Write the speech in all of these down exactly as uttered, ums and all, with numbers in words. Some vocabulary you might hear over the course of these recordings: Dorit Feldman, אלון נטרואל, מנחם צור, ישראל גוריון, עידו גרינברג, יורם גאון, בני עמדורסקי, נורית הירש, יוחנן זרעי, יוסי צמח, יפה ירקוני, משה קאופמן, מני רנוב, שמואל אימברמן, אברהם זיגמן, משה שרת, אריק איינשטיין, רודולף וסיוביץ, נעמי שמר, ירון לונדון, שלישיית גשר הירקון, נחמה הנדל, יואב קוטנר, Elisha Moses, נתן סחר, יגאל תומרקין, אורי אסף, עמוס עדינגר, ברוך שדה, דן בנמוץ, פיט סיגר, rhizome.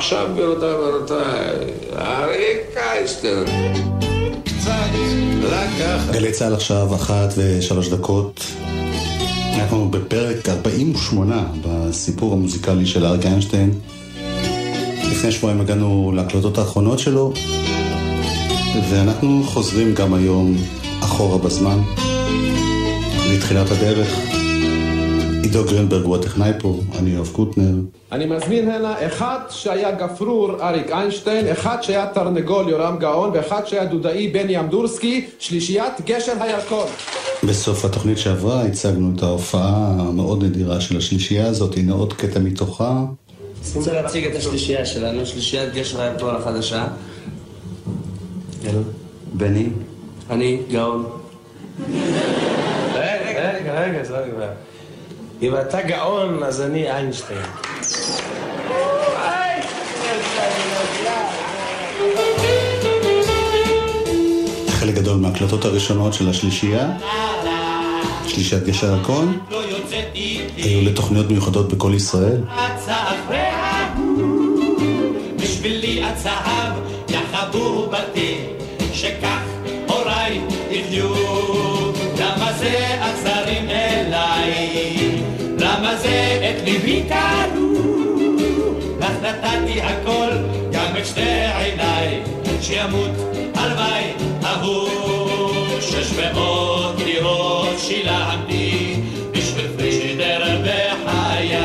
עכשיו גבירותיי ורבותיי, אריק איינשטיין. גלי צהל עכשיו אחת ושלוש דקות. אנחנו בפרק ארבעים ושמונה בסיפור המוזיקלי של אריק איינשטיין. לפני שבועיים הגענו להקלטות האחרונות שלו, ואנחנו חוזרים גם היום אחורה בזמן, לתחילת הדרך. עידו גרינברג הוא הטכנאי פה, אני יואב קוטנר. אני מזמין הנה אחד שהיה גפרור אריק איינשטיין, אחד שהיה תרנגול יורם גאון, ואחד שהיה דודאי בני עמדורסקי, שלישיית גשר הירקון. בסוף התוכנית שעברה הצגנו את ההופעה המאוד נדירה של השלישייה הזאת, הנה עוד קטע מתוכה. רוצה להציג את השלישייה שלנו, שלישיית גשר הירקון החדשה. אלו, בני. אני, גאון. רגע, רגע, רגע, זה לא גבר. אם אתה גאון, אז אני איינשטיין. חלק גדול מהקלטות הראשונות של השלישייה, שלישיית גשר הירקון, היו לתוכניות מיוחדות בכל ישראל. בשבילי הצהב יחבו בתי, שכך הוריי יחיו. למה זה עצרים אליי? למה זה את ליבי קלו? לך נתתי הכל, גם את שתי עיניי, שימות הלוואי ההוא. שש מאות לירות שילמתי, בשביל פריג'ידר בחיי,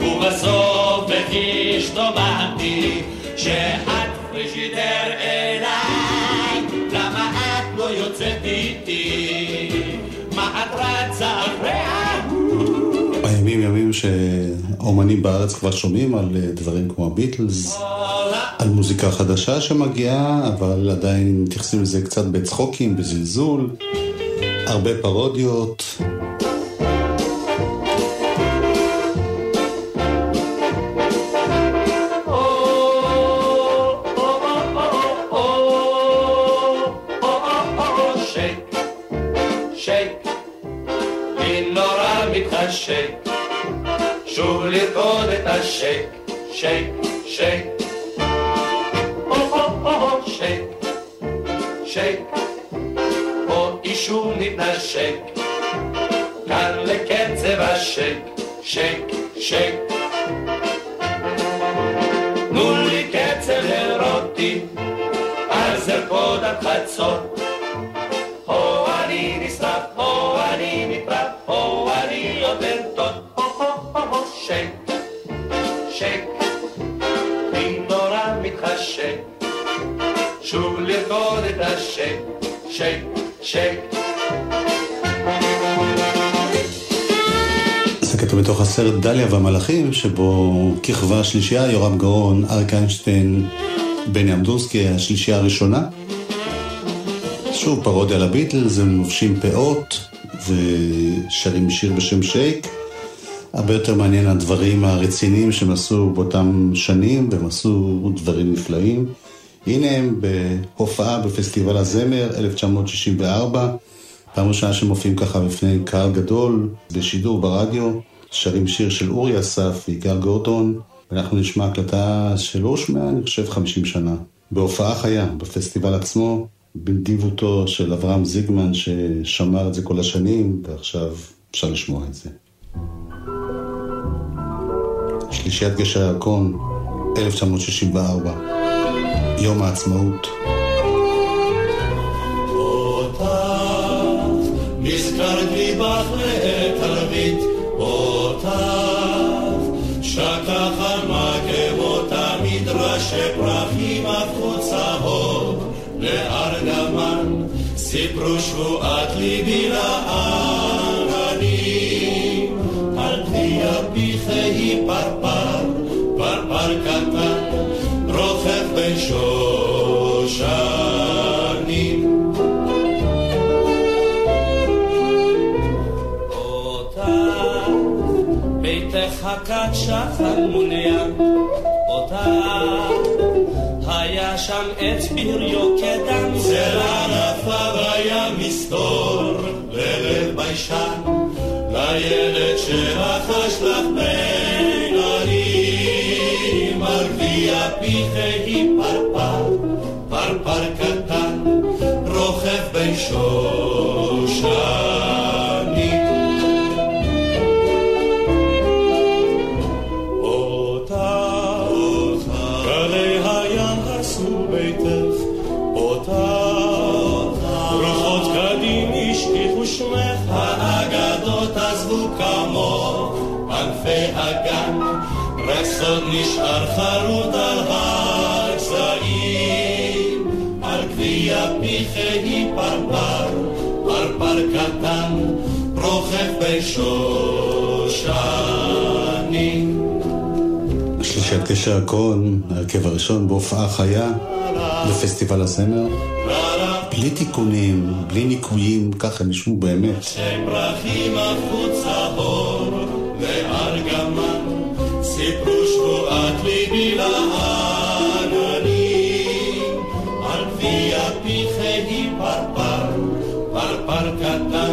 ובסוף בחיש תומנתי, שאת פריג'ידר אליי. למה את לא יוצאת איתי? מה את רצה אחריה? ימים ימים שאומנים בארץ כבר שומעים על דברים כמו הביטלס, על מוזיקה חדשה שמגיעה, אבל עדיין מתייחסים לזה קצת בצחוקים, בזלזול, הרבה פרודיות. שוב לראות את השייק, שייק, שייק, שייק, שייק, או אישור נתנשק, כאן לקצב השייק, שייק, שייק. תנו לי קצב אירוטי, אז ארקוד עד חצות, או אני נשרף, או אני נטרף, או אני יותר טוב. שייק, שייק, אני נורא מתחשק, שוב לרקוד את השייק, שייק, שייק. זה קטע בתוך הסרט דליה והמלאכים, שבו ככבה השלישייה, יורם גאון, אריק איינשטיין, בני עמדורסקי, השלישייה הראשונה. שוב פרודיה לביטלס, הם לובשים פאות ושרים שיר בשם שייק. הרבה יותר מעניין הדברים הרציניים שהם עשו באותם שנים, והם עשו דברים נפלאים. הנה הם בהופעה בפסטיבל הזמר אלף תשע מאות שישים וארבע, פעם ראשונה שמופיעים ככה בפני קהל גדול, בשידור ברדיו, שרים שיר של אורי אסף ויגאל גורדון, ואנחנו נשמע הקלטה של אושמה, אני חושב חמישים שנה, בהופעה חיה, בפסטיבל עצמו, בנדיבותו של אברהם זיגמן ששמר את זה כל השנים, ועכשיו אפשר לשמוע את זה. שלישיית גשר הירקון, אלף תשע מאות שישים וארבע, יום העצמאות. אותך נזכרתי בך לעת ערבית, אותך שכח על מגבות המדרש שפרחים הפכו צהוב לארגמן, סיפרו שבועת ליבי לארנים על פי הפי היא פרפר, פרפר קטן, רוכב בשושנים. אותה, ביתך הקט שחר מונע, אותה, היה שם עץ בריו קדם, זרע נפל היה מסתור, ללב ביישן. הילד שלך אשלח בין ערים הגיע פיחי פרפר, פרפר קטן, רוכב בין שושנים. אותה, גלי הים עשו ביתך, אותה, רוחות קדים השכיחו שמך, האגדות עזבו כמו ענפי הגן, רק סוד נשאר חרוט על הגזעים, על גביע פיחי פרפר, פרפר קטן, רוכב בין שושנים. שלישיית גשר הירקון, ההרכב הראשון בהופעה חיה בפסטיבל הזמר, בלי תיקונים, בלי ניקויים, ככה נשמעו באמת. שפרחים החוצה אור וארגמן, סיפרו שבועת ליבי להגנים, על גביע פיחי פרפר, פרפר קטן,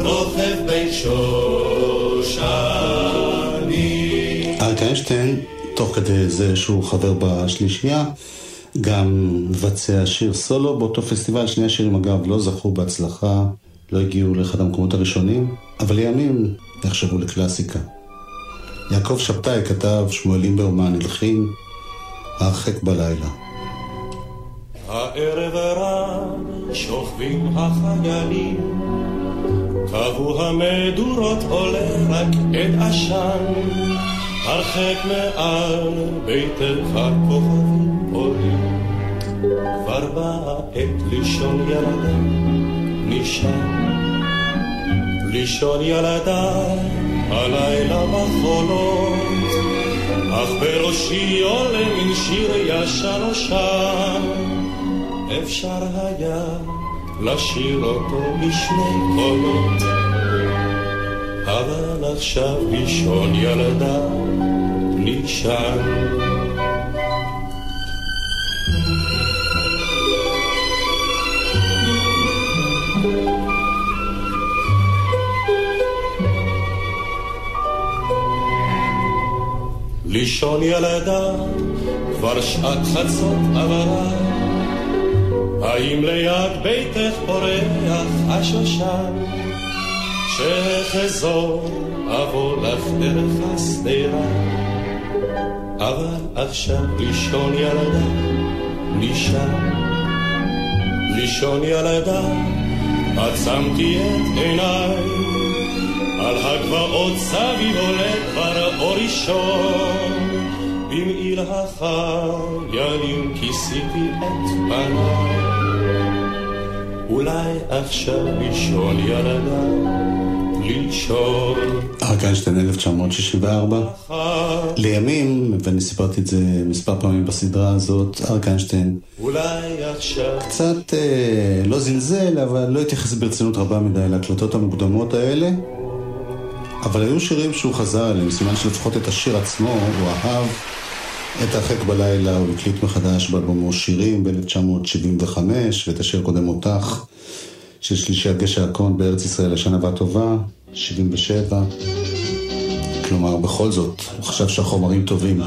רוכב בין שושנים. אריק איינשטיין, תוך כדי זה שהוא חבר בשלישייה, גם מבצע שיר סולו באותו פסטיבל. שני השירים אגב לא זכו בהצלחה, לא הגיעו לאחד המקומות הראשונים, אבל לימים נחשבו לקלאסיקה. יעקב שבתאי כתב, שמואל אימברמן הלחין, הרחק בלילה. הערב הרב שוכבים החגלים, קבעו המדורות עולה רק את עשן, הרחק מעל ביתך כוכבים עולים, כבר באה עת לישון ילדה, נשאר לישון ילדה, הלילה בחולות, אך בראשי עולה מן שיר ישן או שם, אפשר היה לשיר אותו משני קולות, אבל עכשיו לישון ילדה, לישן. לישון ילדה, כבר שעת חצות עברה, האם ליד ביתך פורח השושן? שחזור אבוא לך דרך הסתירה, אבל עכשיו לישון ילדה, לישן, לישון ילדה, עצמתי את עיניי, על הגבעות סביב עולה כבר אור ראשון, במעיל החיילים כיסיתי את פניי, אולי עכשיו לישון ילדה. אריק איינשטיין אלף תשע מאות שישים וארבע. לימים, ואני סיפרתי את זה מספר פעמים בסדרה הזאת, אריק איינשטיין קצת אה, לא זלזל, אבל לא התייחס ברצינות רבה מדי להקלטות המוקדמות האלה, אבל היו שירים שהוא חזר עליהם, סימן שלפחות את השיר עצמו הוא אהב. את הרחק בלילה הוא הקליט מחדש באלבומו שירים ב-אלף תשע מאות שבעים וחמש, ואת השיר קודם אותך של שלישיית גשר הירקון בארץ ישראל לשנה טובה, שבעים ושבע. כלומר, בכל זאת, הוא חשב שהחומרים טובים.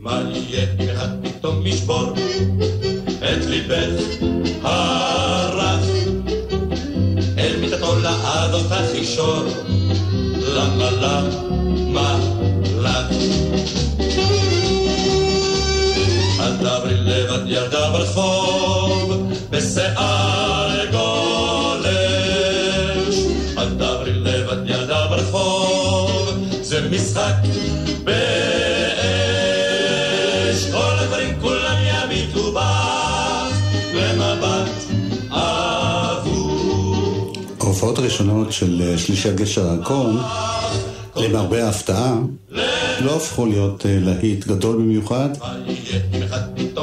מה יהיה אם אחד פתאום משבור את ליבך הרח, אל מיטתו לעד אותך אישור, למה למה לך? אל דברי לבד ילדה ברחוב בשיער גולש, אל דברי לבד ילדה ברחוב זה משחק באש, כל הדברים כולם יביטו בך במבט אבוד. ההופעות הראשונות של שלישיית גשר הירקון, למרבה ההפתעה, לא הפכו להיות להיט גדול במיוחד,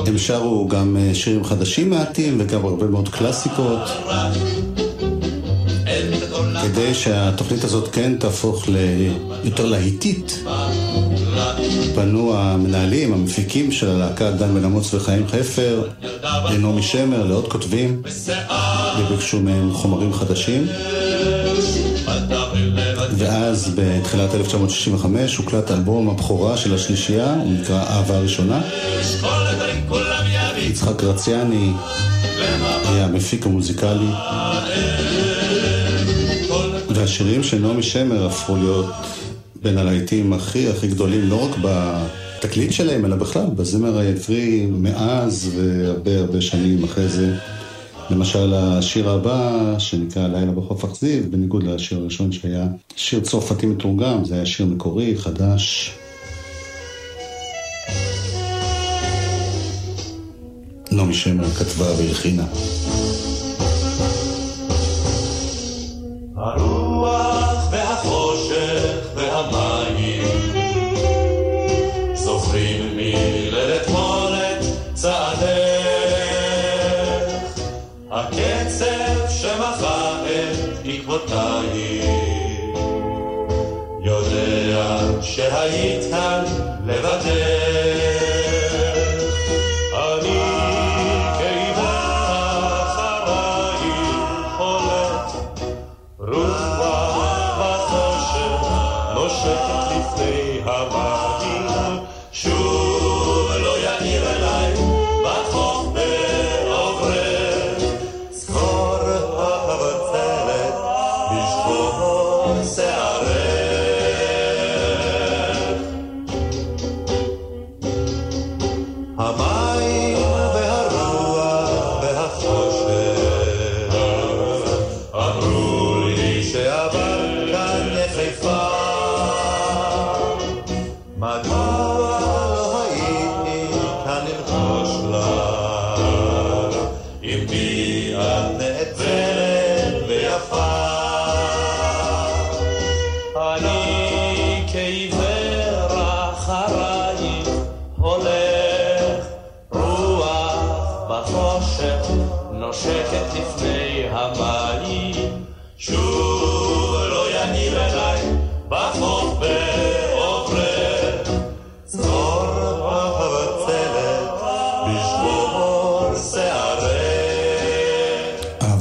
הם שרו גם שירים חדשים מעטים וגם הרבה מאוד קלאסיקות, כדי שהתוכנית הזאת כן תהפוך ליותר להיטית. פנו המנהלים, המפיקים של הלהקה, דן בנמוץ וחיים חפר, לנעמי שמר, לעוד כותבים, וביקשו מהם חומרים חדשים. ואז בתחילת אלף תשע מאות שישים וחמש הוקלט אלבום הבכורה של השלישייה, הוא נקרא אהבה הראשונה. יצחק רצאני היה המפיק המוזיקלי, והשירים של נעמי שמר הפכו להיות בין הלהיטים הכי הכי גדולים, לא רק בתקליט שלהם אלא בכלל בזמר העברי מאז והרבה הרבה שנים אחרי זה. למשל השיר הבא שנקרא לילה בחוף אכזיב, בניגוד לשיר הראשון שהיה שיר צרפתי מתורגם, זה היה שיר מקורי חדש. נעמי שמר כתבה והלחינה. הרוח והחושך והמים זוכרים מליל אתמולת צעדי הקצב שמחאת עקבותיי, יודע שהיית כאן לבדך, אני כאיבה אחרייך חולת, רובה וחושך נושקת לפני הבתים, שוב לא יאיר אליי בחוף בעוברך.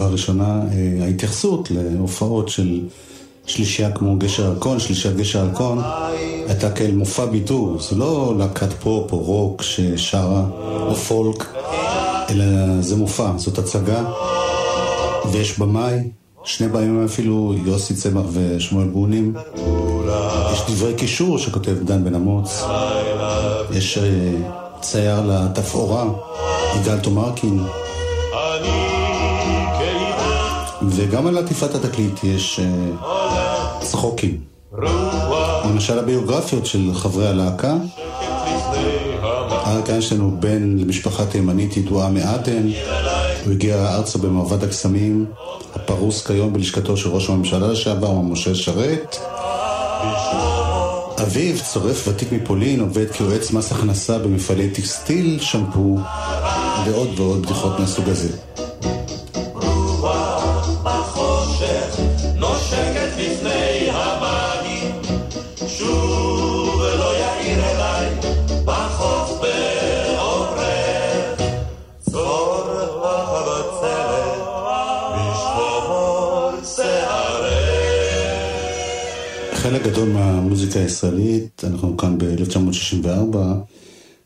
הראשונה, ההתייחסות להופעות של שלישייה כמו גשר הירקון, שלישיית גשר הירקון, הייתה כאל מופע בידור. זה לא להקת פופ או רוק ששרה או פולק, אלא זה מופע, זאת הצגה, ויש במאי, שני במים אפילו, יוסי צמח ושמואל אימברמן. יש דברי קישור שכותב דן בנמוץ, יש צייר לתפאורה, יגאל תומרקין, וגם על עטיפת התקליט יש צחוקים. למשל הביוגרפיות של חברי הלהקה, אריק איינשטיין הוא בן למשפחה תימנית ידועה מעדן, הוא הגיע ארצה במעבד הקסמים הפרוס כיום בלשכתו של ראש הממשלה לשעבר משה שרת. אביו, צורף ותיק מפולין, עובד כיועץ מס הכנסה במפעלי טקסטיל, שמפו ועוד ועוד בדיחות מהסוג הזה. חלק גדול מהמוזיקה הישראלית, אנחנו כאן ב-אלף תשע מאות שישים וארבע,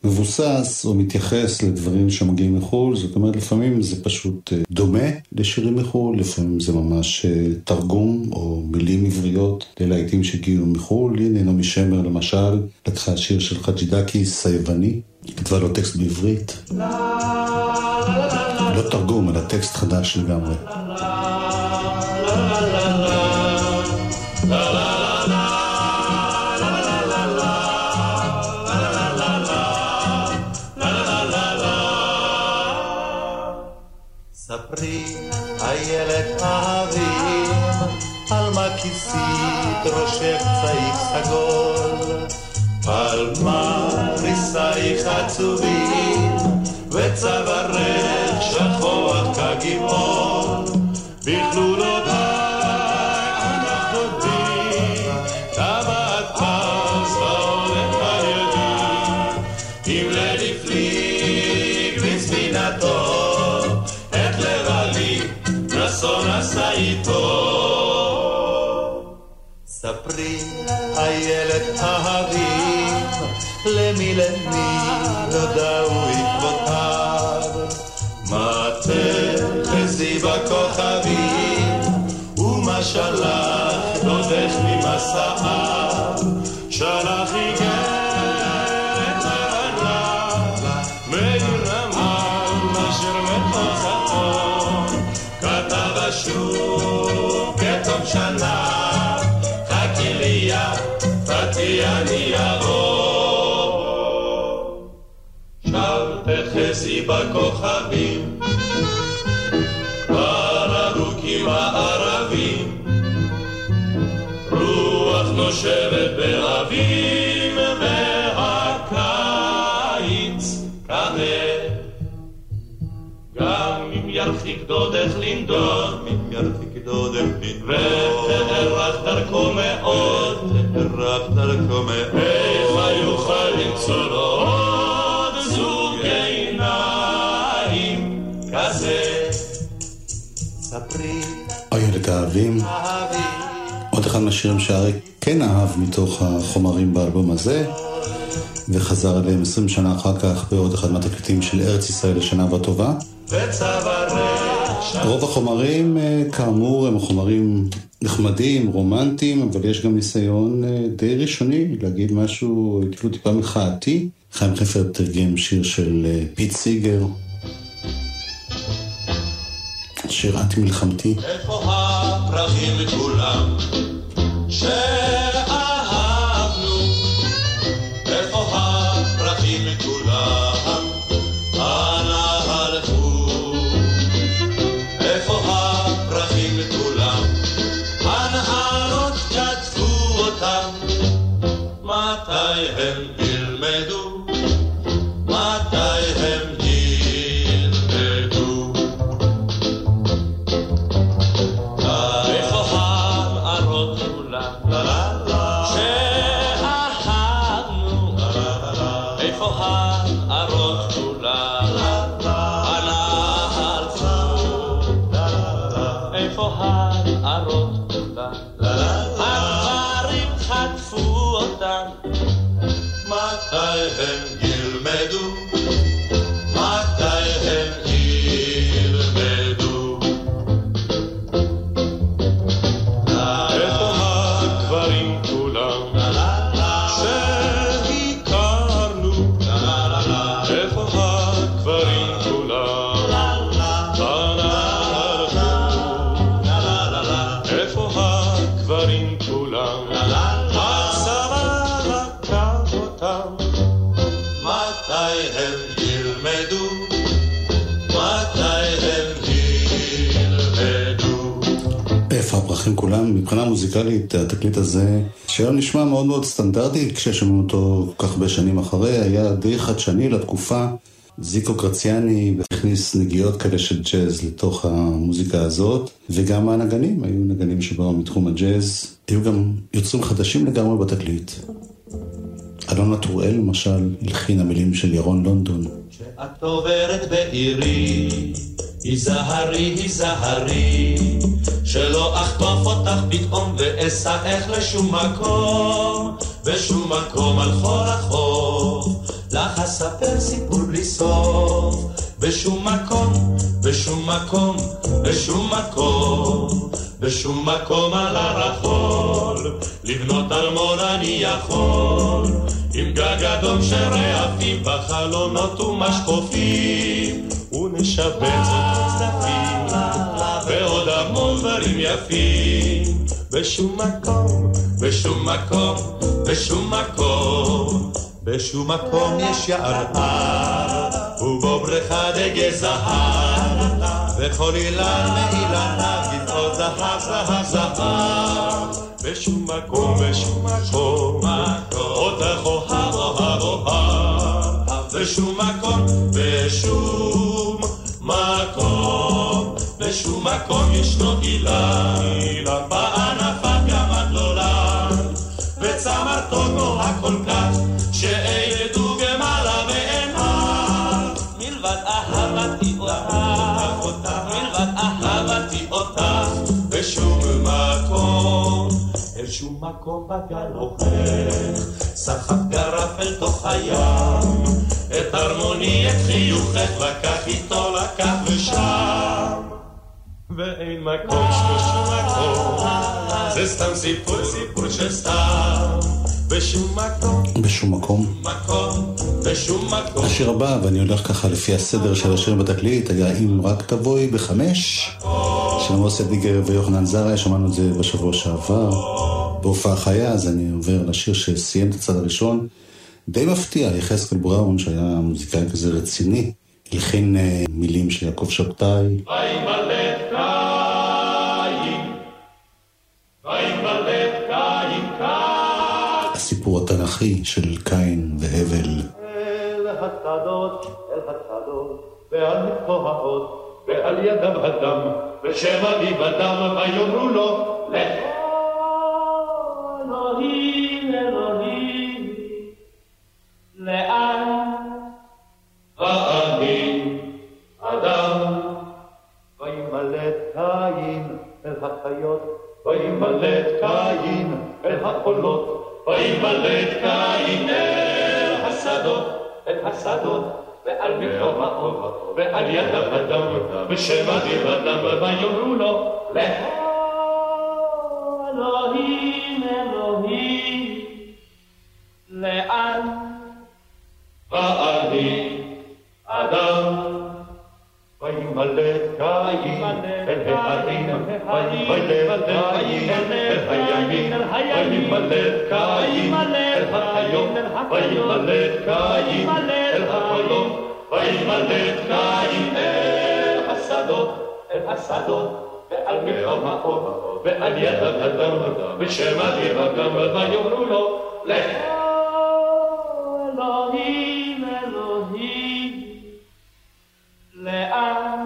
מבוסס או מתייחס לדברים שמגיעים מחול. זאת אומרת, לפעמים זה פשוט דומה לשירים מחול, לפעמים זה ממש תרגום או מילים עבריות ללהיטים שהגיעו מחול. הנה נעמי שמר למשל, לקחה שיר של חג'י דקי, סייבני, כתבה לו טקסט בעברית. לא תרגום, אלא טקסט חדש לגמרי. איילת אהבים על מה כיסית ראשך צעיף סגול, על מה ריסייך עצובים וצווארך שחור כגיבור בכלולותיי אנחנו עובדים טבעת פס בעורך הידי אם לנפליג בספינתו את לרלי רסון עשה איתו ספרי הילד אהבים למי למי נודעו עקבותיו מטה חזי בכוכבים ומה שלח נודך ממסעיו שלח איגרת לבנה מגרמה משיר מתחתו כתב השוק כתום שנה חכי ליה פתי אני אבוא חזי בכוכבים בררוקים הערבים רוח נושבת באבים והקיץ כהה גם אם ירחיק דודך לנדוד אם ירחיק דודך לנדוד ותארך דרכו מאוד ותארך דרכו מאוד איך לא יוכל למצוא לו איילת אהבים, עוד אחד מהשירים שאריק כן אהב מתוך החומרים באלבום הזה, וחזר אליהם עשרים שנה אחר כך בעוד אחד מהתקליטים של ארץ ישראל לשנה וטובה. רוב החומרים כאמור הם חומרים נחמדים, רומנטיים, אבל יש גם ניסיון די ראשוני להגיד משהו כאילו טיפה מחאתי. חיים חפר תרגם שיר של פיט סיגר, שירת מלחמתי. איפה הפרחים לכולם שאהבנו? איפה הפרחים לכולם אנה הלכו? איפה הפרחים לכולם הנהרות שטפו אותם? מתי הם ילמדו? מתי הם מבחינה מוזיקלית, התקליט הזה שהיום נשמע מאוד מאוד סטנדרטי כששמענו אותו כך בשנים אחרי היה די חדשני לתקופה. זיקו גרציאני הכניס נגיעות כאלה של ג'אז לתוך המוזיקה הזאת, וגם הנגנים, היו נגנים שבאו מתחום הג'אז, היו גם יוצרים חדשים לגמרי בתקליט. אלון נטרואל למשל הלחין המילים של ירון לונדון. כשאת עוברת בעירי היזהרי היזהרי שלא אחטוף אותך פתאום ואסעך לשום מקום בשום מקום על חול החוף לך אספר סיפור בלי סוף בשום מקום בשום מקום בשום מקום בשום מקום על הרחול לבנות אלמון אני יכול עם גג אדום שרעפים בחלונות ומשקופים ונשבץ עוד כספים ועוד המון דברים יפים בשום מקום, בשום מקום, בשום מקום בשום מקום יש יער ובו בריכה דגל זהב וכל אילן מאילניו גזעות זהב זהב זהב בשום מקום, בשום מקום אותך אוהב אוהב אוהב בשום מקום, בשום מקום, בשום מקום ישנו אילן, אילן בענפת ימת לולן, וצמרתו גבוהה כל כך, שאין ידו גמלה ואין אח, מלבד אהבתי אותך, מלבד אהבתי אותך, בשום מקום, אל שום מקום בגל הולך, סחף גרף אל תוך הים, את הרמוני, את חיוכך, לקח איתו, לקח ושם. ואין מקום שום מקום, זה סתם סיפור, סיפור שסתם. בשום מקום, בשום מקום, בשום מקום. השיר הבא, ואני הולך ככה לפי הסדר של השיר בתקליט, היה אם רק תבואי בחמש, של עמוס עדינגר ויוחנן זרעי, שמענו את זה בשבוע שעבר, בהופעה חיה, אז אני עובר לשיר שסיים את הצד הראשון, די מפתיע, יחזקאל בראון, שהיה מוזיקאי כזה רציני, הלחין מילים של יעקב שבתאי. הסיפור התנ"כי של קין והבל. אל הצדות, אל הצדות, ועל מקוהות, ועל ידיו הדם, ושם אביו אדם, ויאמרו לו, לך. אלוהים, אלוהים, לאן ואני אדם, וימלט קין אל החיות, וימלט קין אל החולות, וימלט קין אל השדות, אל השדות, ועל מקום האור, ועל ידיו אדם, ושם אביו אדם, ויאמרו לו, לך. אלוהים, אלוהים, לאן ואני אדם, וימלט קין אל ההרים, וימלט קין אל הימים, וימלט קין אל החיות, וימלט קין אל החולות, וימלט קין אל השדות, אל השדות. ועל מקום האור, ועל ידיו אדם, ושם אביו אדם, ויאמרו לו, לך. אלוהים, אלוהים, לאן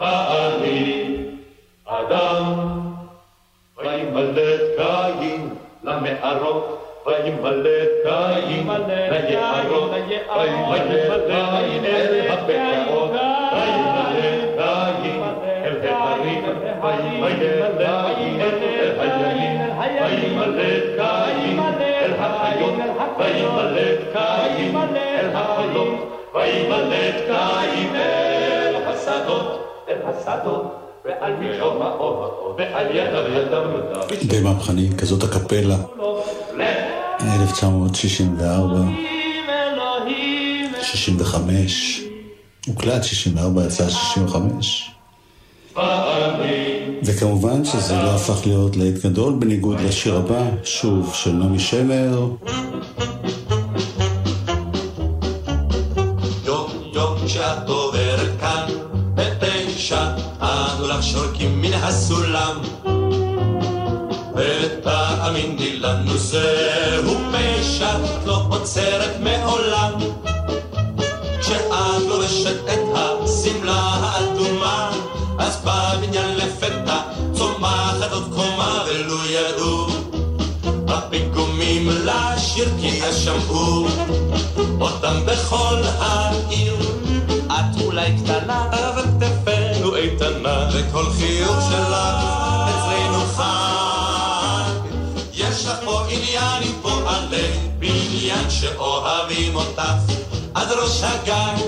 ואני אדם, וימלט קין למערות, וימלט קין ליערות, וימלט קין אל הבקעות, וימלט קין וימלט קין אל הימים, וימלט קין אל החיות, וימלט קין אל החולות, וימלט קין אל השדות, אל השדות, ועל מקום האור, ועל ידיו אדם. די מהפכני, כזאת הקפלה, אלף תשע מאות שישים וארבע, שישים וחמש, הוקלט שישים וארבע, יצא שישים וחמש. וכמובן שזה לא הפך להיות להיט גדול, בניגוד לשיר הבא, שוב, של נעמי שמר. יום יום כשאת עוברת כאן בתשע, אנו לך שורקים מן הסולם, ותאמיני לנו זהו פשע, את לא עוצרת מעולם, כשאת לובשת את השמלה האדומה, אז בבניין לפתע צומחת עוד קומה, ולו ידעו הפיגומים לשיר כי אז שמעו אותם בכל העיר. את אולי קטנה אבל תפנו איתנה, וכל חיוך שלך אצלנו חג, יש לך פה עניין עם פועלי בניין שאוהבים אותך עד ראש הגג.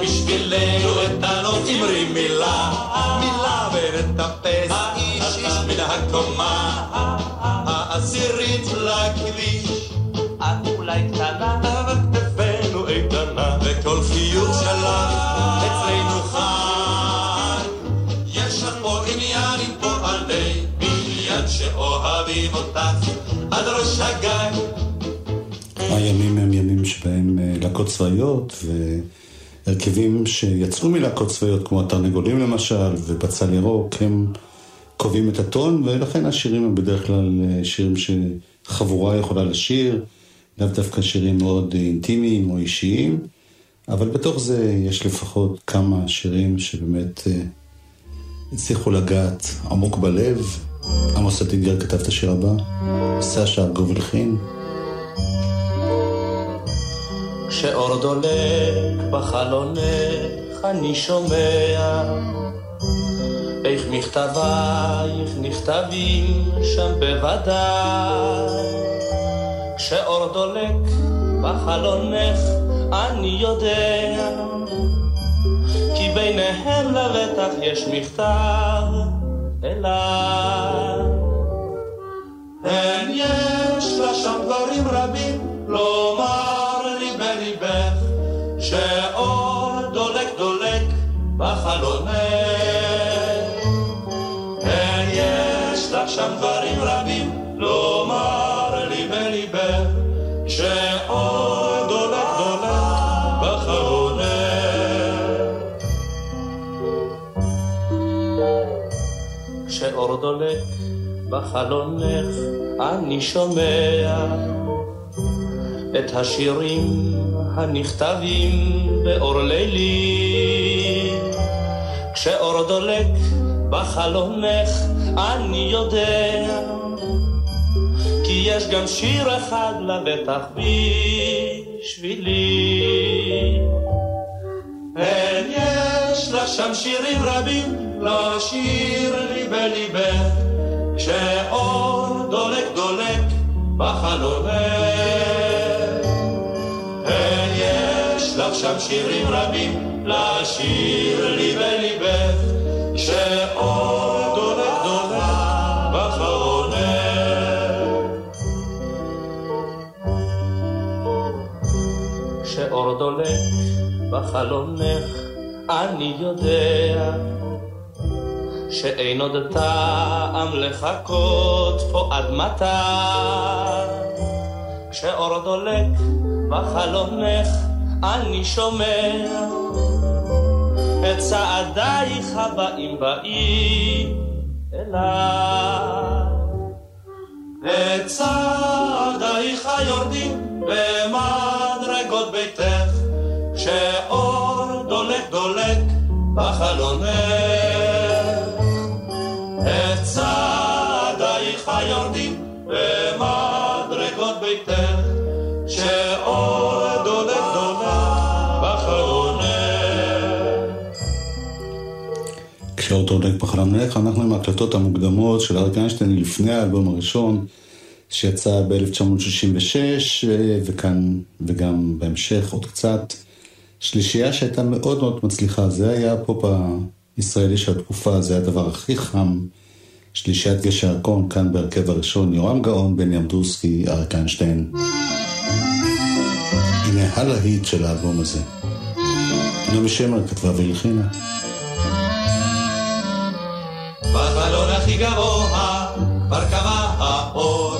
בשבילנו את הלא תמרי מילה מילה ונטפס איש איש מן הקומה העשירית לכביש. את אולי קטנה אבל כתפנו איתנה, וכל חיוך שלך אצלנו חם, הגן. הימים הם ימים שבהם להקות צבאיות והרכבים שיצאו מלהקות צבאיות, כמו התרנגולים למשל ובצל ירוק, הם קובעים את הטון, ולכן השירים הם בדרך כלל שירים שחבורה יכולה לשיר, לאו דווקא שירים מאוד אינטימיים או אישיים, אבל בתוך זה יש לפחות כמה שירים שבאמת הצליחו לגעת עמוק בלב. עמוס עדינגר כתב את השיר הבא, סשה גובל חין. כשאור דולק בחלונך אני שומע איך מכתבייך נכתבים שם בוודאי, כשאור דולק בחלונך אני יודע כי ביניהם לבטח יש מכתב אליי. אין יש לה שם דברים רבים לומר לי בליבך, שאור דולק דולק בחלונך. אין יש לה שם דברים רבים לומר לי בליבך, שאור דולק דולק בחלונך. כשאור דולק בחלונך אני שומע את השירים הנכתבים באור לילי, כשאור דולק בחלונך אני יודע כי יש גם שיר אחד לבטח בשבילי. אין יש לה שם שירים רבים לשיר לי בליבך, כשאור דולק דולק בחלונך. אין יש לך שם שירים רבים לשיר לי בליבך, כשאור דולק דולק בחלונך. כשאור דולק בחלונך אני יודע שאין עוד טעם לחכות פה עד מתי, כשאור דולק בחלונך אני שומע את צעדייך הבאים באים אליי, את צעדייך יורדים במדרגות ביתך, כשאור דולק דולק בחלונך. את צעדייך יורדים במדרגות ביתך, שאור דולק דולק בחלונך. כשאור דולק בחלונך אנחנו עם ההקלטות המוקדמות של אריק איינשטיין לפני האלבום הראשון שיצא ב-אלף תשע מאות שישים ושש, וכאן וגם בהמשך עוד קצת. שלישייה שהייתה מאוד מאוד מצליחה, זה היה הפופ הישראלי של התקופה, זה היה הדבר הכי חם. שלישיית גשר הירקון, כאן בהרכב הראשון, יורם גאון, בני עמדורסקי, אריק איינשטיין. הנה הלהיט של האלבום הזה. נעמי שמר כתבה והלחינה. בחלון הכי גבוה כבר קמה האור,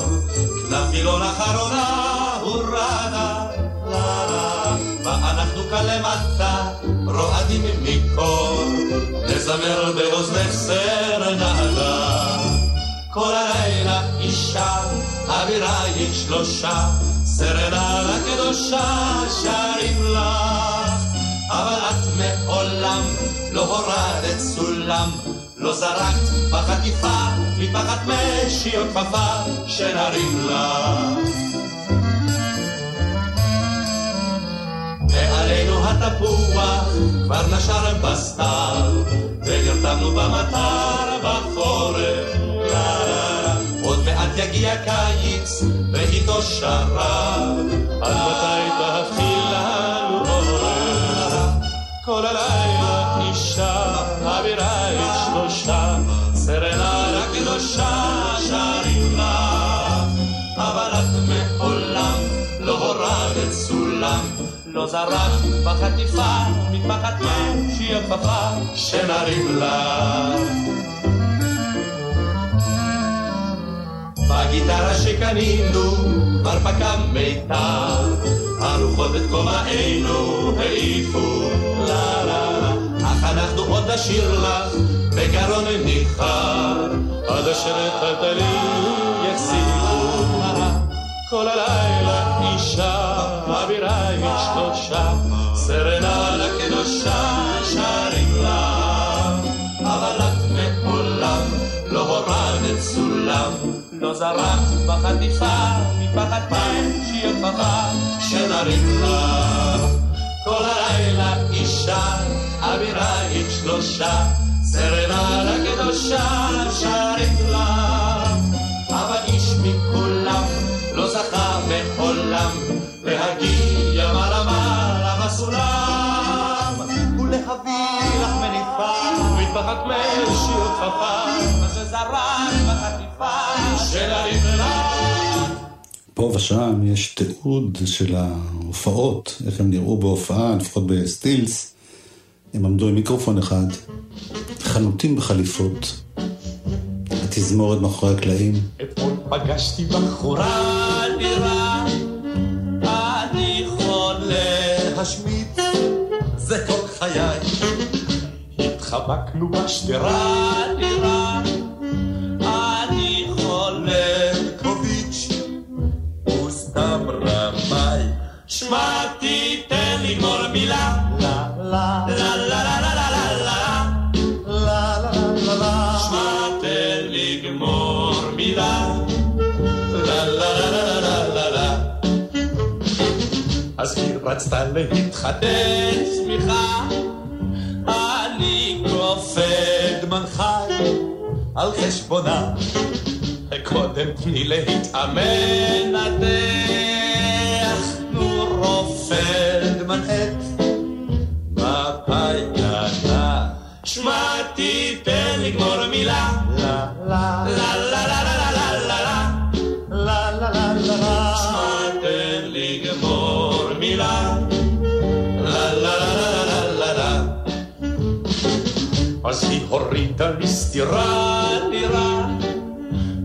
כנפילון אחרונה הורדה לה, ואנחנו כאן למטה רועדים מקור, נזמר באוזנך סרנדה. כל הלילה אישה, אווירה היא שלושה, סרנדה קדושה שרים לך. אבל את מעולם לא הורדת סולם, לא זרקת בחטיפה, מפחד משי או כפפה שנרים לך. מעלינו התפוח כבר נשר בסתר, ונרתמנו במטר בחורף. עוד מעט יגיע קיץ ואיתו שרב, עד מתי תתחיל לנו אורח. כל הלילה אישה, אווירה את שלושה, סרנדה קדושה שרים לך. אבל את מעולם לא הורדת סולם, לא זרח בחטיפה, מפחד משי או כפפה שנרים לך. הגיטרה שקנינו, ברפקה מתה, הרוחות את קומאינו העיפו, לה לה לה, אך אנחנו עוד נשאיר לך, בגרון ניחר, עד אשר את הדלים יחזיקו, כל הלילה אישה, אווירה משתושה, סרנדה קדושה שרים לה, אבל את מעולם לא הורדת סולם, לא זרק בחטיפה, מפחד מים שיהיה פחה, שנרים לה. כל הלילה אישה, אווירה עם שלושה, סרנדה קדושה שרים לה, אבל איש מכולם לא זכה מעולם, להגיע מעלה מעלה בסולם, ולהביא לך מניפה, מתבחק מאיזשהו כפפה, מה שזרק בחטיפה של הלבלה. פה ושם יש תיעוד של ההופעות, איך הם נראו בהופעה, לפחות בסטילס, הם עמדו עם מיקרופון אחד, חנותים בחליפות, התזמורת מאחורי הקלעים. אתמול פגשתי בחורה נראה, אני חולה השמיץ, זה כל חיי. התחבקנו בשדרה נראה, אני חולה קוביץ' הוא סתם רמאי. שמעתי, תן לי כל מילה, לה לה לה לה לה לה אז היא רצתה להתחתן סמיכה, אני כופד מנחת על חשבונה, קודם תני להתאמן נתח, נו רופד מנחת מפאי קטנה, שמעתי תן לגמור מילה, לה לה לה לה לה לה אז היא הורידה לסתירה נראה,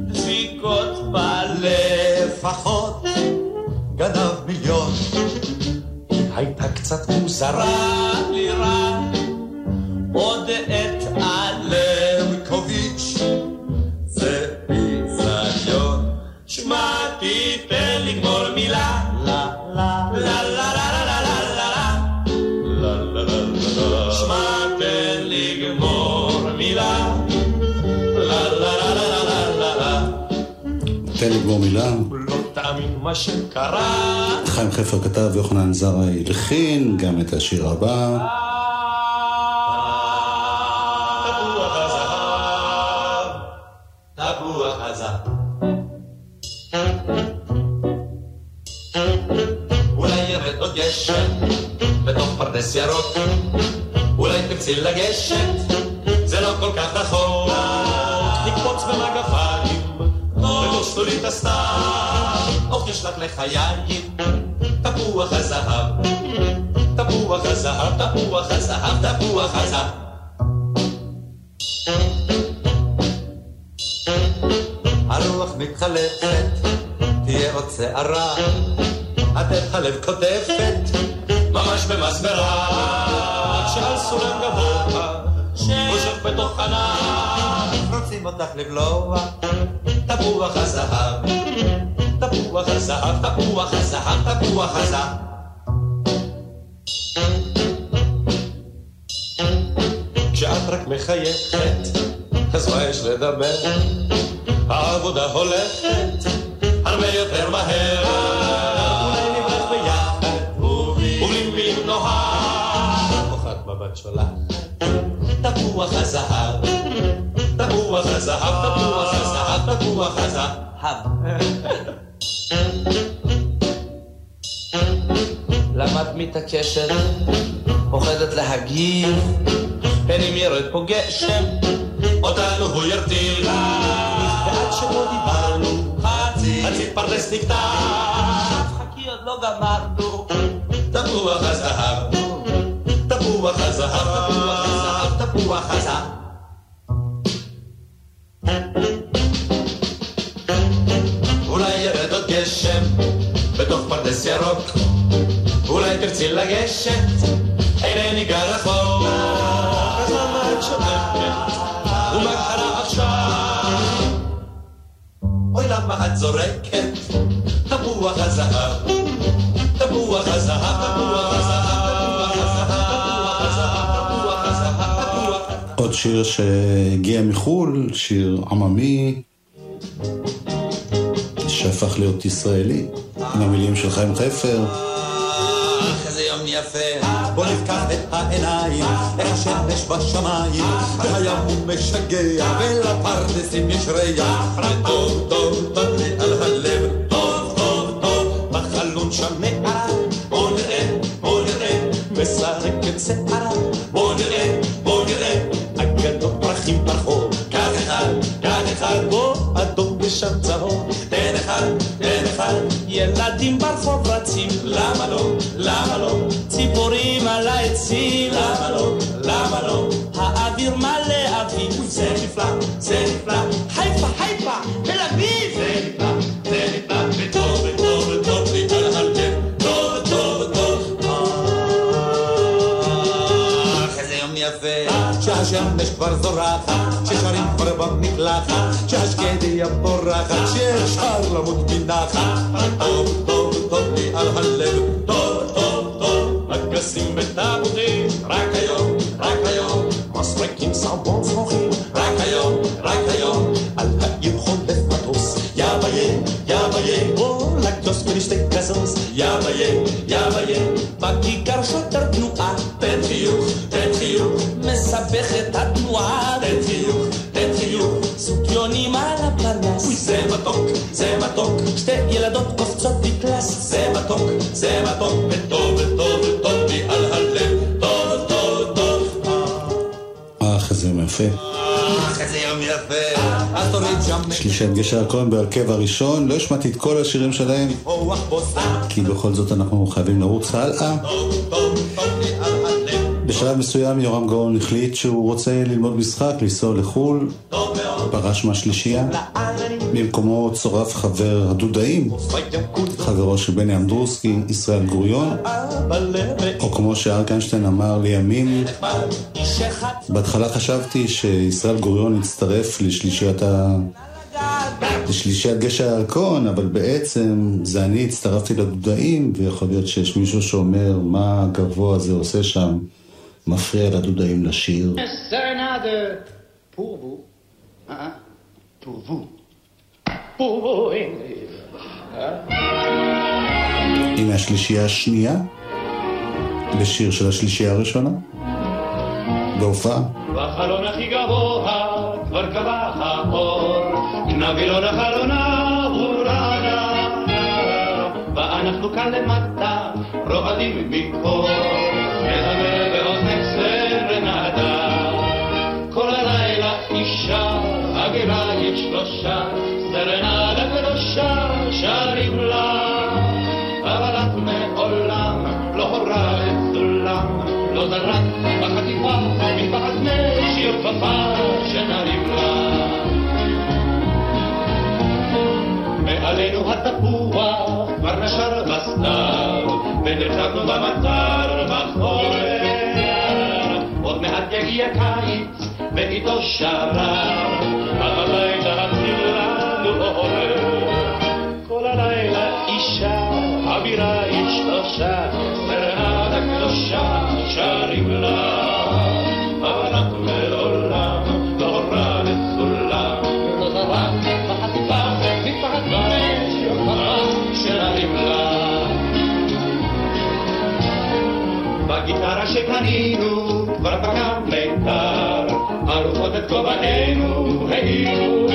דפיקות בלפחות גנב מיליון, היא הייתה קצת מוזרה נראה, עוד את אלמקוביץ' זה ביזיון, שמעתי תן לגמור מילה, לה לה לה לה לה לגמור מילה. לא תאמין מה שקרה. חיים חפר כתב ויוחנן זרעי הלחין גם את השיר הבא. תפוח הזהב, תפוח הזהב. אולי ירד עוד גשם בתוך פרדס ירוק, אולי תקציל לגשם, זה לא כל כך נכון, נקפוץ במגפיים ותושתו לי את הסתם, אוף נשלח לחיים, תפוח הזהב, תפוח הזהב, תפוח הזהב, תפוח הזהב. הרוח מתחלפת, תהיה עוד שערה, עטף הלב כותפת, ממש במסברה, רק שעל סולם גבוה, מושך בתוך ענק, רוצים אותך לבלוע, תפוח הזהב, תפוח הזהב, תפוח הזהב, תפוח הזהב. כשאת רק מחייכת, אז מה יש לדבר? העבודה הולכת הרבה יותר מהר, אולי נברח ביחד ובלי מילים נוהג, כוחת מבט שולחת, תפוח הזהב, תפוח הזהב, תפוח הזהב, תפוח הזהב. למה את מתעקשת, פוחדת להגיב, הן אם ירד פה גשם אותנו הוא ירטיב, ועד שבו דיברנו חצי פרדס נקטע, חכי עוד לא גמרנו, תפוח הזהב, תפוח הזהב, תפוח הזהב, תפוח הזהב. פרדס ירוק, אולי תרצי לגשת, אינני גרה פה, כמה את שומעת, ומה קרה עכשיו? אוי למה את זורקת, תפוח הזהב, תפוח הזהב, תפוח הזהב. עוד שיר שהגיע מחול, שיר עממי, שהפך להיות ישראלי, עם המילים של חיים חפר. איזה יום יפה, בוא נפקח את העיניים, איך השמש בשמיים, והים הוא משגע, ולפרדסים יש ריח, טוב טוב טוב לי על הלב, טוב טוב טוב, בחלון שם מעל, בוא נראה, בוא נראה, מסרקת שערה, בוא נראה, בוא נראה, אגדות פרחים פרחו, כאן אחד, כאן אחד, בוא אדום ושם צהוב, ילדים ברחוב רצים, למה לא, למה לא, ציפורים על העצים, למה לא, למה לא, האוויר מלא אביב, זה נפלא, זה נפלא, חיפה, חיפה, תל אביב, זה נפלא, זה נפלא, וטוב, וטוב, וטוב, ניתן הלב, טוב, טוב, טוב, אך איזה יום יפה, שהשמש כבר זורחת, ששרים כבר במקלחת, שהשקדיה פורחת, שהשאר למות מנחת, טוב טוב טוב לי על הלב, טוב טוב טוב, מגסים וטבורים, רק היום, רק היום, מסרקים סרבון זמוכים, רק היום, רק היום, על העיר חולף מטוס, יביי, יביי, בוא לקטוס ולשתי גזוז, יביי, יביי, בכיכר שוטר תנועה, תן חיוך, תן חיוך, מסבך את התנועה, תן חיוך, תן חיוך, סוקיונים על הפרנס, זה מתוק, זה מתוק, שתי ילדות קופצות בקלאס, זה מתוק, זה מתוק, וטוב וטוב וטוב לי על הלב, טוב טוב טוב. אך איזה יום יפה, אך איזה יום יפה. שלישיית גשר הירקון בהרכב הראשון, לא השמעתי את כל השירים שלהם כי בכל זאת אנחנו חייבים לרוץ הלאה. בשלב מסוים יורם גאון החליט שהוא רוצה ללמוד משחק, לנסוע לחול, פרש מהשלישייה. במקומו צורף חבר הדודאים, חברו של בני עמדורסקי, ישראל גוריון, או כמו שאריק איינשטיין אמר לימים, בהתחלה חשבתי שישראל גוריון יצטרף לשלישיית ה... לשלישיית גשר הירקון, אבל בעצם זה אני הצטרפתי לדודאים, ויכול להיות שיש מישהו שאומר מה הגבוה הזה עושה שם, מפריע לדודאים לשיר. פורבו פורבו פורבו הנה השלישייה השנייה בשיר של השלישייה הראשונה בהופעה. בחלון הכי גבוה כבר קבע האור, נבילון החלונה הורדה, ואנחנו כאן למטה רועדים מקור, נדבר באוזנק סרנדה, כל הלילה אישה הגירה יש שלושה, סרנדה קדושה שרים לה, אבל את מעולם לא הורדת סולם, לא זרק בחטיפה מפחד משיר כפפה שנרים לה, מעלינו התפוח כבר נשר בסתיו, ונרצבנו במטר בחורף, עוד מעט יגיע קיץ ואיתו שרב, אבל לילה הצילנו עורף, כל הלילה אישה אווירה היא שלושה, סרנד הקדושה שרים לה, אבל אנחנו לעולם לא הורא לסולם, לא זרק בחטיפה בגיטרה שקנינו כבר פקם מיתר, הרוחות את כובענו העירו,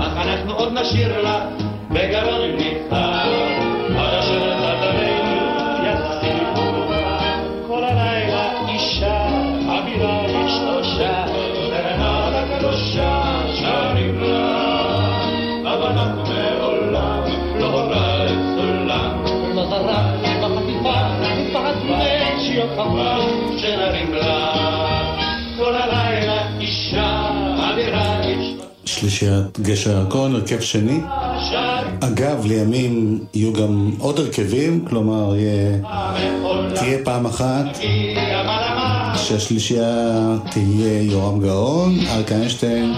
אך אנחנו עוד נשאיר לה בגרון ניחר, עד אשר תדלנו יסירו, כל הלילה אישה אבירה לשלושה, לרנד הקדושה שרים לה, אבל אנחנו מעולם לא הורא לסולם, לא זרק בחטיפה חבר שנרים לה, כל הלילה אישה אבירה, שלישיית גשר הירקון הרכב שני. אגב, לימים יהיו גם עוד הרכבים, כלומר תהיה פעם אחת שהשלישייה תהיה יורם גאון, אריק איינשטיין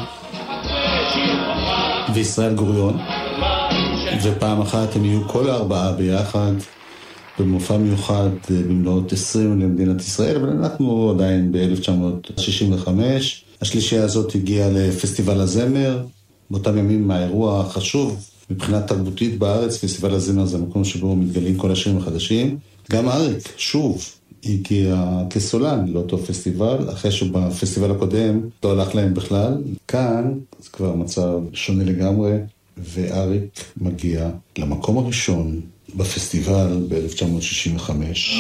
וישראל גוריון, ופעם אחת הם יהיו כל הארבעה ביחד במופע מיוחד במלאות עשרים למדינת ישראל, אבל אנחנו עדיין ב-אלף תשע מאות שישים וחמש. השלישייה הזאת הגיעה לפסטיבל הזמר, באותם ימים האירוע החשוב מבחינה תרבותית בארץ. פסטיבל הזמר זה המקום שבו מתגלים כל השירים החדשים. גם אריק, שוב, הגיע כסולן לאותו פסטיבל, אחרי שבפסטיבל הקודם לא הלך להם בכלל. כאן זה כבר מצב שונה לגמרי, ואריק מגיע למקום הראשון בפסטיבל ב-אלף תשע מאות שישים וחמש.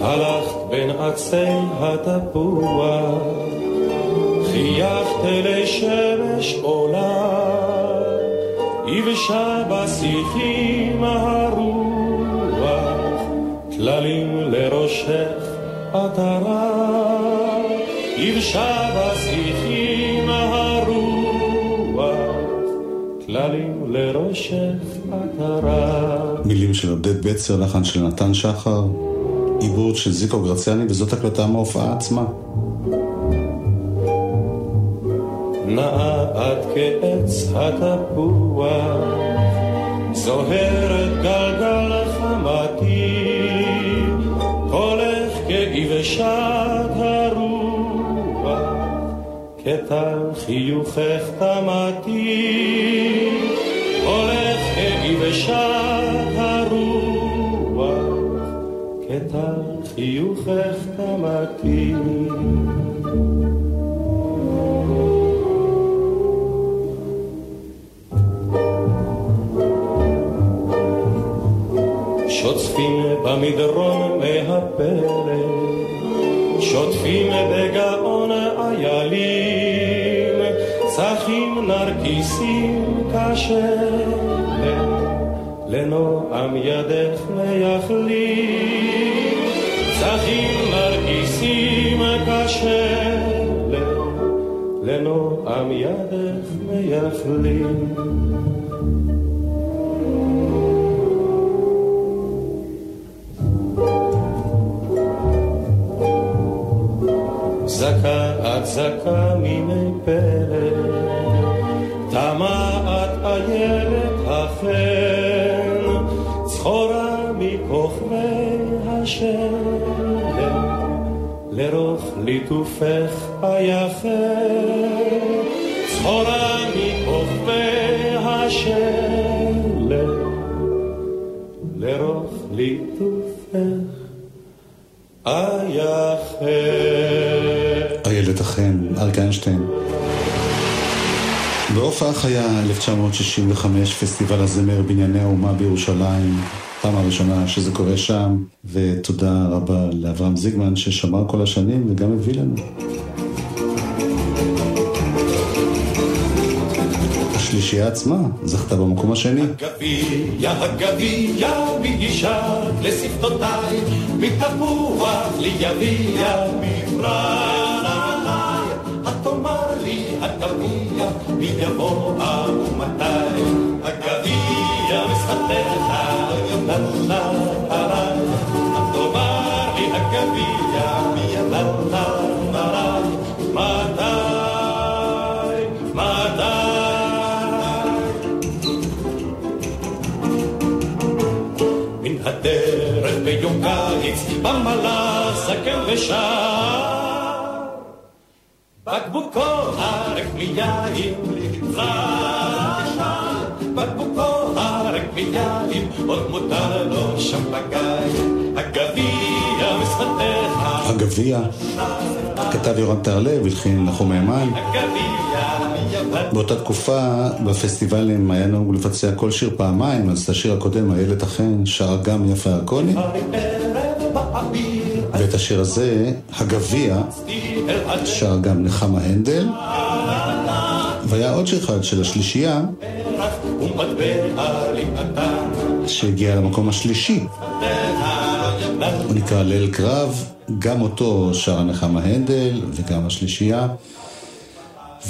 הלכת בין עצי התפוח, חייכת אלי שמש עולה, יבשה בשיחים הרוח, כללים לראשך עטרה. יבשה בשיחים הרוח, כללים לראשך עטרה. מילים של עודד ביצר, לחן של נתן סחר, עיבוד של זיקו גרציאני, וזאת הקלטה מההופעה עצמה. נעה עד כעץ התפוח, זוהרת גלגל חמתי, הולך כגבשת הרוח, כתל חיוכך תמתי, הולך כגבשת הרוח, כתל חיוכך תמתי. שוטפים במדרון מהפלא, שוטפים בגאון איילים, צחים נרקיסים קשה, לנועם ידך מייחלים, צחים נרקיסים קשה, לנועם ידך מייחלים. זקה עד זקה מיני פלא, תמה עד איילת החן, צחורה מכוכבי השלם, לרוך ליטופך היחד, צחורה מכוכבי השלם, לרוך ליטופך היחד. איילת החן, אריק איינשטיין. בהופעה חיה אלף תשע מאות שישים וחמש, פסטיבל הזמר בנייני האומה בירושלים, פעם הראשונה שזה קורה שם, ותודה רבה לאברהם זיגמן ששמר כל השנים וגם הביא לנו. השלישייה עצמה זכתה במקום השני. הגבייה, הגבייה, מגישה לספתותיי, מתפוח לי יביע מברנה, התאמר לי הגבייה, מיבואה ומתי, הגבייה מסתתרת ידללה הרי, התאמר לי הגבייה, מידללה הרי, מתי, מתי. הדרך ביום קיץ, במלה זקן ושר, בקבוקו הרק מיין לקצר, בקבוקו הרק מיין, עוד מותר לו שם בגי, הגביע מספתח. הגביע כתב יורם תרלב, הלחין נחום מימן. באותה תקופה בפסטיבלים היה נהוג לבצע כל שיר פעמיים, אז את השיר הקודם איילת החן שרה גם יפה ירקוני, ואת השיר הזה הגביע שרה גם נחמה הנדל, והיה עוד שיר אחד של השלישייה שהגיע למקום השלישי, הוא נקרא ליל קרב, גם אותו שר נחמה הנדל וגם השלישייה,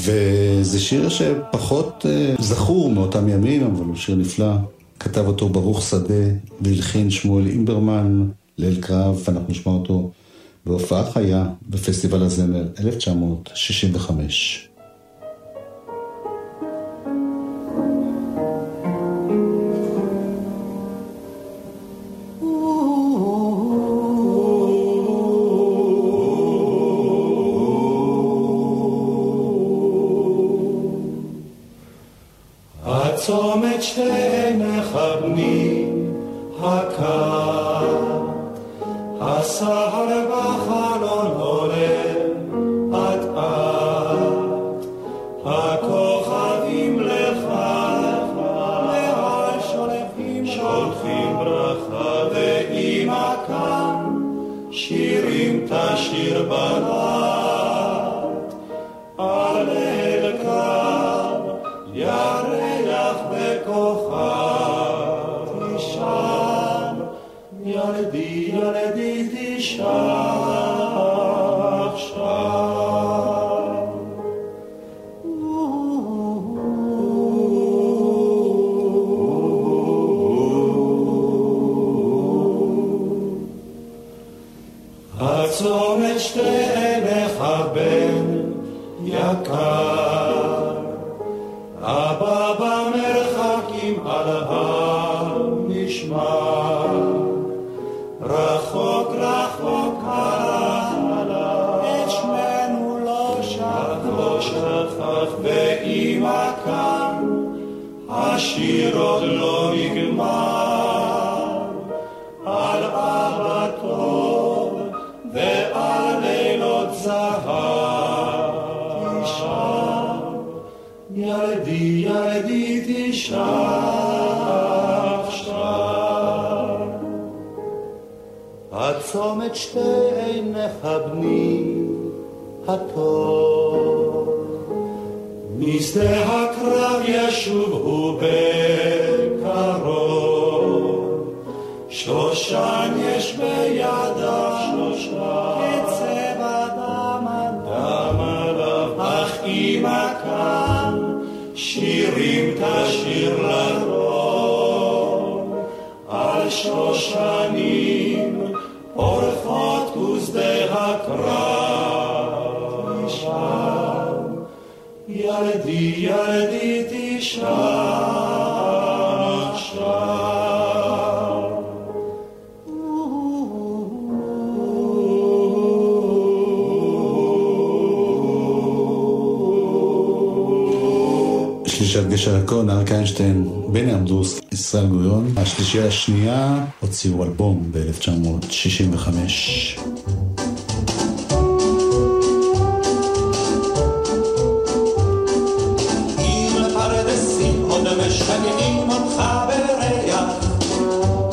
וזה שיר שפחות זכור מאותם ימים, אבל הוא שיר נפלא. כתב אותו ברוך שדה והלחין שמואל אימברמן, ליל קרב, ואנחנו נשמע אותו בהופעה חיה בפסטיבל הזמר אלף תשע מאות שישים וחמש. צומת שתי מחבנים הקר, הסהר בחלון עולה עד עד, הכוכבים לך לאן שולחים, שולחים ברכה, ואמא כאן שירים תשיר בלעד על אל כאן ירד kocham isham yaledi yaledi tishach sham hatzomet shtem echaben yakar abba alaham nishma rachok rachok ala echmenu loshach loshach veimakam hashirot lo nigmar al abatov ve'al leilot zahav nisham yaledi yaledi tisham צומת שתי מחבנים התור, משדה הקרב ישוב הוא בקרוב, שושן יש בידה, עצב אדם אדם עליו, אך אמא כאן שירים תשיר לרוב, על שושנים אורחות כוסדי הקרב נשאר, ילדי ילדי תשאר עכשיו. שלישיית גשר הירקון, אריק איינשטיין, בני עמדורסקי, ישראל גוריון. השלישייה השנייה הוציאו אלבום ב-אלף תשע מאות שישים וחמש. אם לפרדסים עוד משגעים אותך בריח,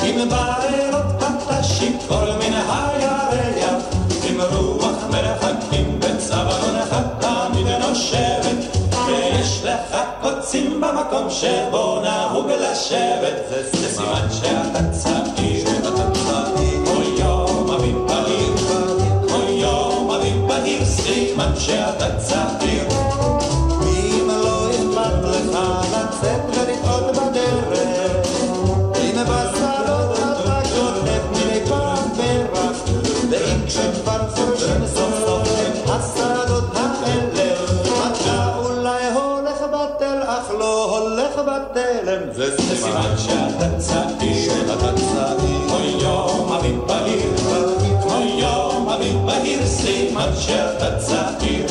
אם בערלות פטשים כל מן הירח, אם רוח מרחקים בצווארונך תמיד נושבת, ויש לך קוצים במקום שבו נהוג לשבת, זה סימן שאתה צעיר, כמו יום אביב בהיר, כמו יום אביב בהיר, סימן שאתה צעיר. אם לא יפת לך לצאת ולראות בדרך, אם בסלות אתה גונב מני פעם ורק, ואם כשפר חודשם סוף סוף הם הסעדות החלב, בתלם זה סימן שאתה צעיר, כמו יום אביב בהיר, כמו יום אביב בהיר, סימן שאתה צעיר.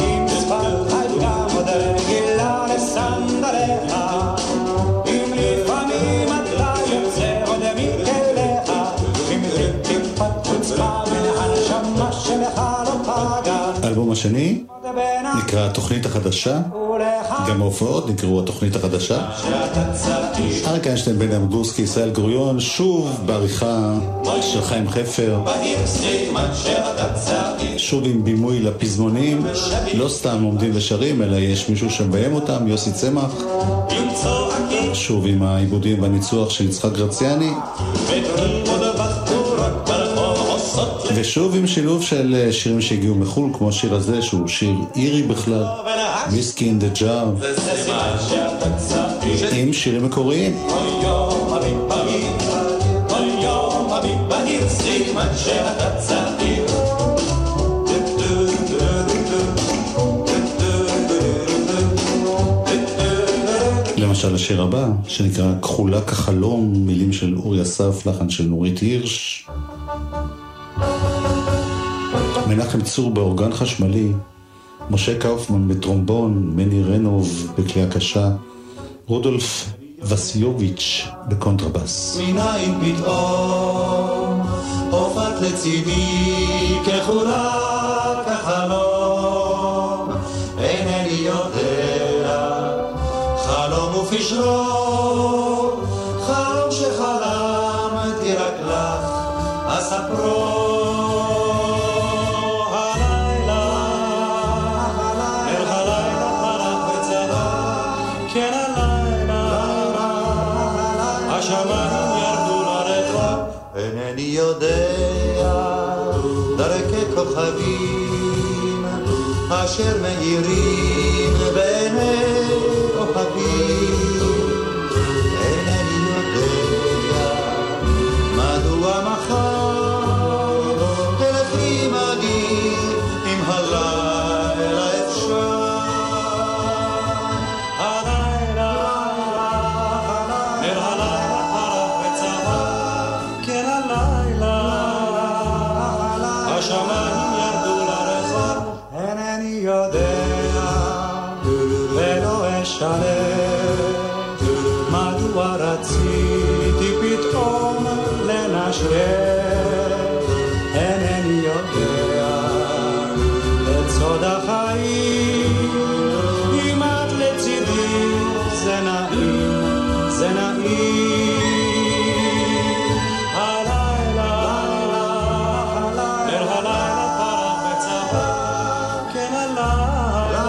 אם הספרת גם עוד רגילה לסנדליך, אם לפעמים את לא יוצא עוד מכליך, אם טיפת חוצפה והנשמה שלך לא פגע. האלבום השני נקרא התוכנית החדשה, גם ההופעות נקראו התוכנית החדשה. אריק איינשטיין, בני עמדורסקי, ישראל גוריון, שוב בעריכה של חיים חפר, שוב עם בימוי לפזמונים, לא סתם עומדים ושרים אלא יש מישהו שמביים אותם, יוסי צמח, שוב עם העיבודים והניצוח של יצחק רצאני, ושוב עם שילוב של שירים שהגיעו מחול, כמו השיר הזה, שהוא שיר אירי בכלל, ויסקי אין דה ג'אר, עם שירים מקוריים. למשל השיר הבא, שנקרא כחולה כחלום, מילים של אורי אסף, לחן של נורית הירש. מנחם צור באורגן חשמלי, משה קאופמן בטרומבון, מני רנוב בכלי הקשה, רודולף וסיוביץ בקונטרבס. מנין פתאום הופעת לצידי כחולה כחלום, אינני יודע חלום ופשרום, חלום שחלמתי רק לך אספרו. חבים אשר מהירים בעיני אוהבים, אינני יודע מדוע מחר תלך עימדי אם הלילה אפשר. הלילה אל הלילה חרב וצבא, כן הלילה השמיים אינני יודע לצוד החיים, אם את לצידי זה נעים, זה נעים. הלילה אל הלילה פרח וצבא, כן הלילה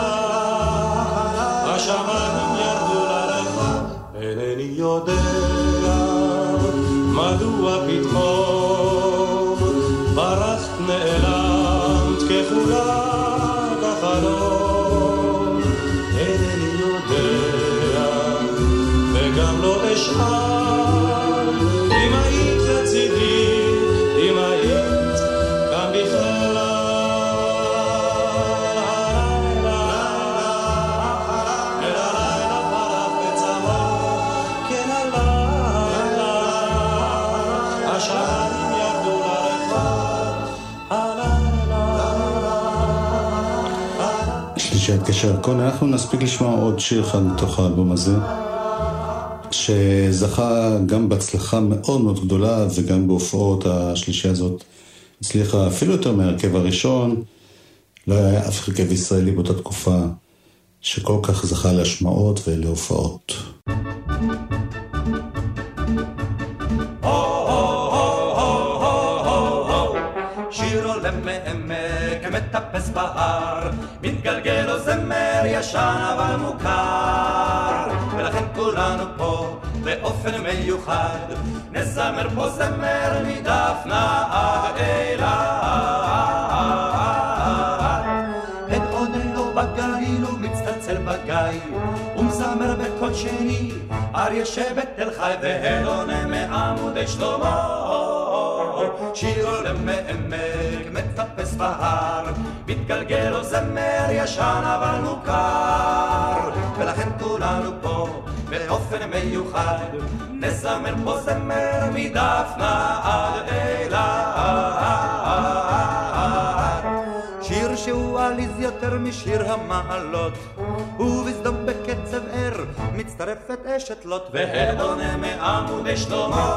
השמיים ירדו לרחב. אינני יודע מדוע פתאום ברחת נעלמת כחולה בחלום, אינני יודע וגם לא אשאל אם היית לצידי, אם היית גם בכלל. הלילה אל הלילה פרח וצבא, כן הלילה שלישיית גשר הירקון. אנחנו נספיק לשמוע עוד שיר אחד מתוך האלבום הזה, שזכה גם בהצלחה מאוד מאוד גדולה, וגם בהופעות השלישייה הזאת הצליחה אפילו יותר מהרכב הראשון. לא היה אף הרכב ישראלי באותה תקופה שכל כך זכה להשמעות ולהופעות. מטפס בהר, מתגלגל לו זמר ישן אבל מוכר, ולכן כולנו פה באופן מיוחד נזמר פה זמר מדפנה עד אילת. את עודנו בגליל ומצטצל בגיא, ומזמר בקול שני אריה שבתל חי, והלונה מעמודי שלמה שיר עולם מעמק, מטפס בהר, מתגלגל או זמר ישן אבל מוכר, ולכן כולנו פה באופן מיוחד נזמר פה זמר מדפנה עד אילת. שיר שהוא עליז יותר משיר המעלות, ובסדום בקצב ער מצטרפת אשת לוט, והדונה מעמודי שלמה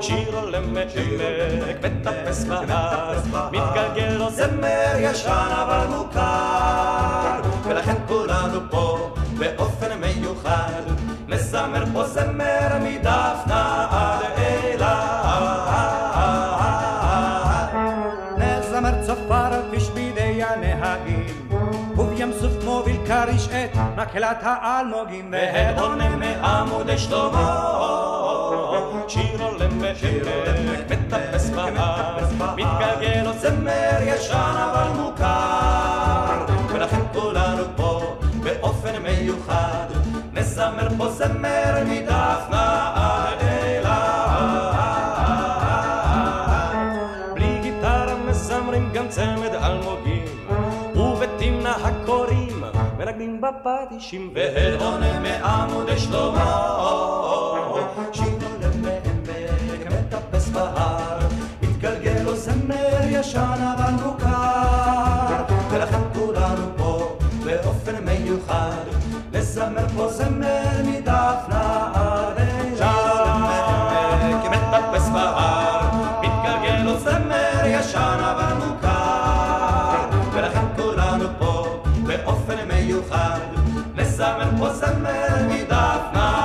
שיר עולם מעמק, מטפס בהר, מתגלגל לו זמר ישן אבל מוכר, ולכן כולנו פה באופן מיוחד נזמר פה זמר מדפנה עד אילת. נזמר צופר בשבילי הנהגים, ובים סוף מוביל קריש את מקהלת האלמוגים, והדונה מעמודי שלמה שיר עולם מעמק, מטפס בהר, ישן אבל מוכר, ולכן כולנו פה באופן מיוחד נזמר פה זמר מדף נעד אליי. בלי גיטרה מזמרים גם צמד אלמוגים, ובתמנה הקוראים מנגנים בפטישים, והעונה מעמוד שלמה שינולם בעמק מטפס בהר, מתגלגל לו זמר ישן אבל מוכר, ולכן כולנו פה באופן מיוחד לזמר פה זמר מדף נעד אליי. זמר כמטפס בהר, מתגלגל לו זמר ישן אבל מוכר, ולכן כולנו פה באופן מיוחד לזמר פה זמר מדף נעד.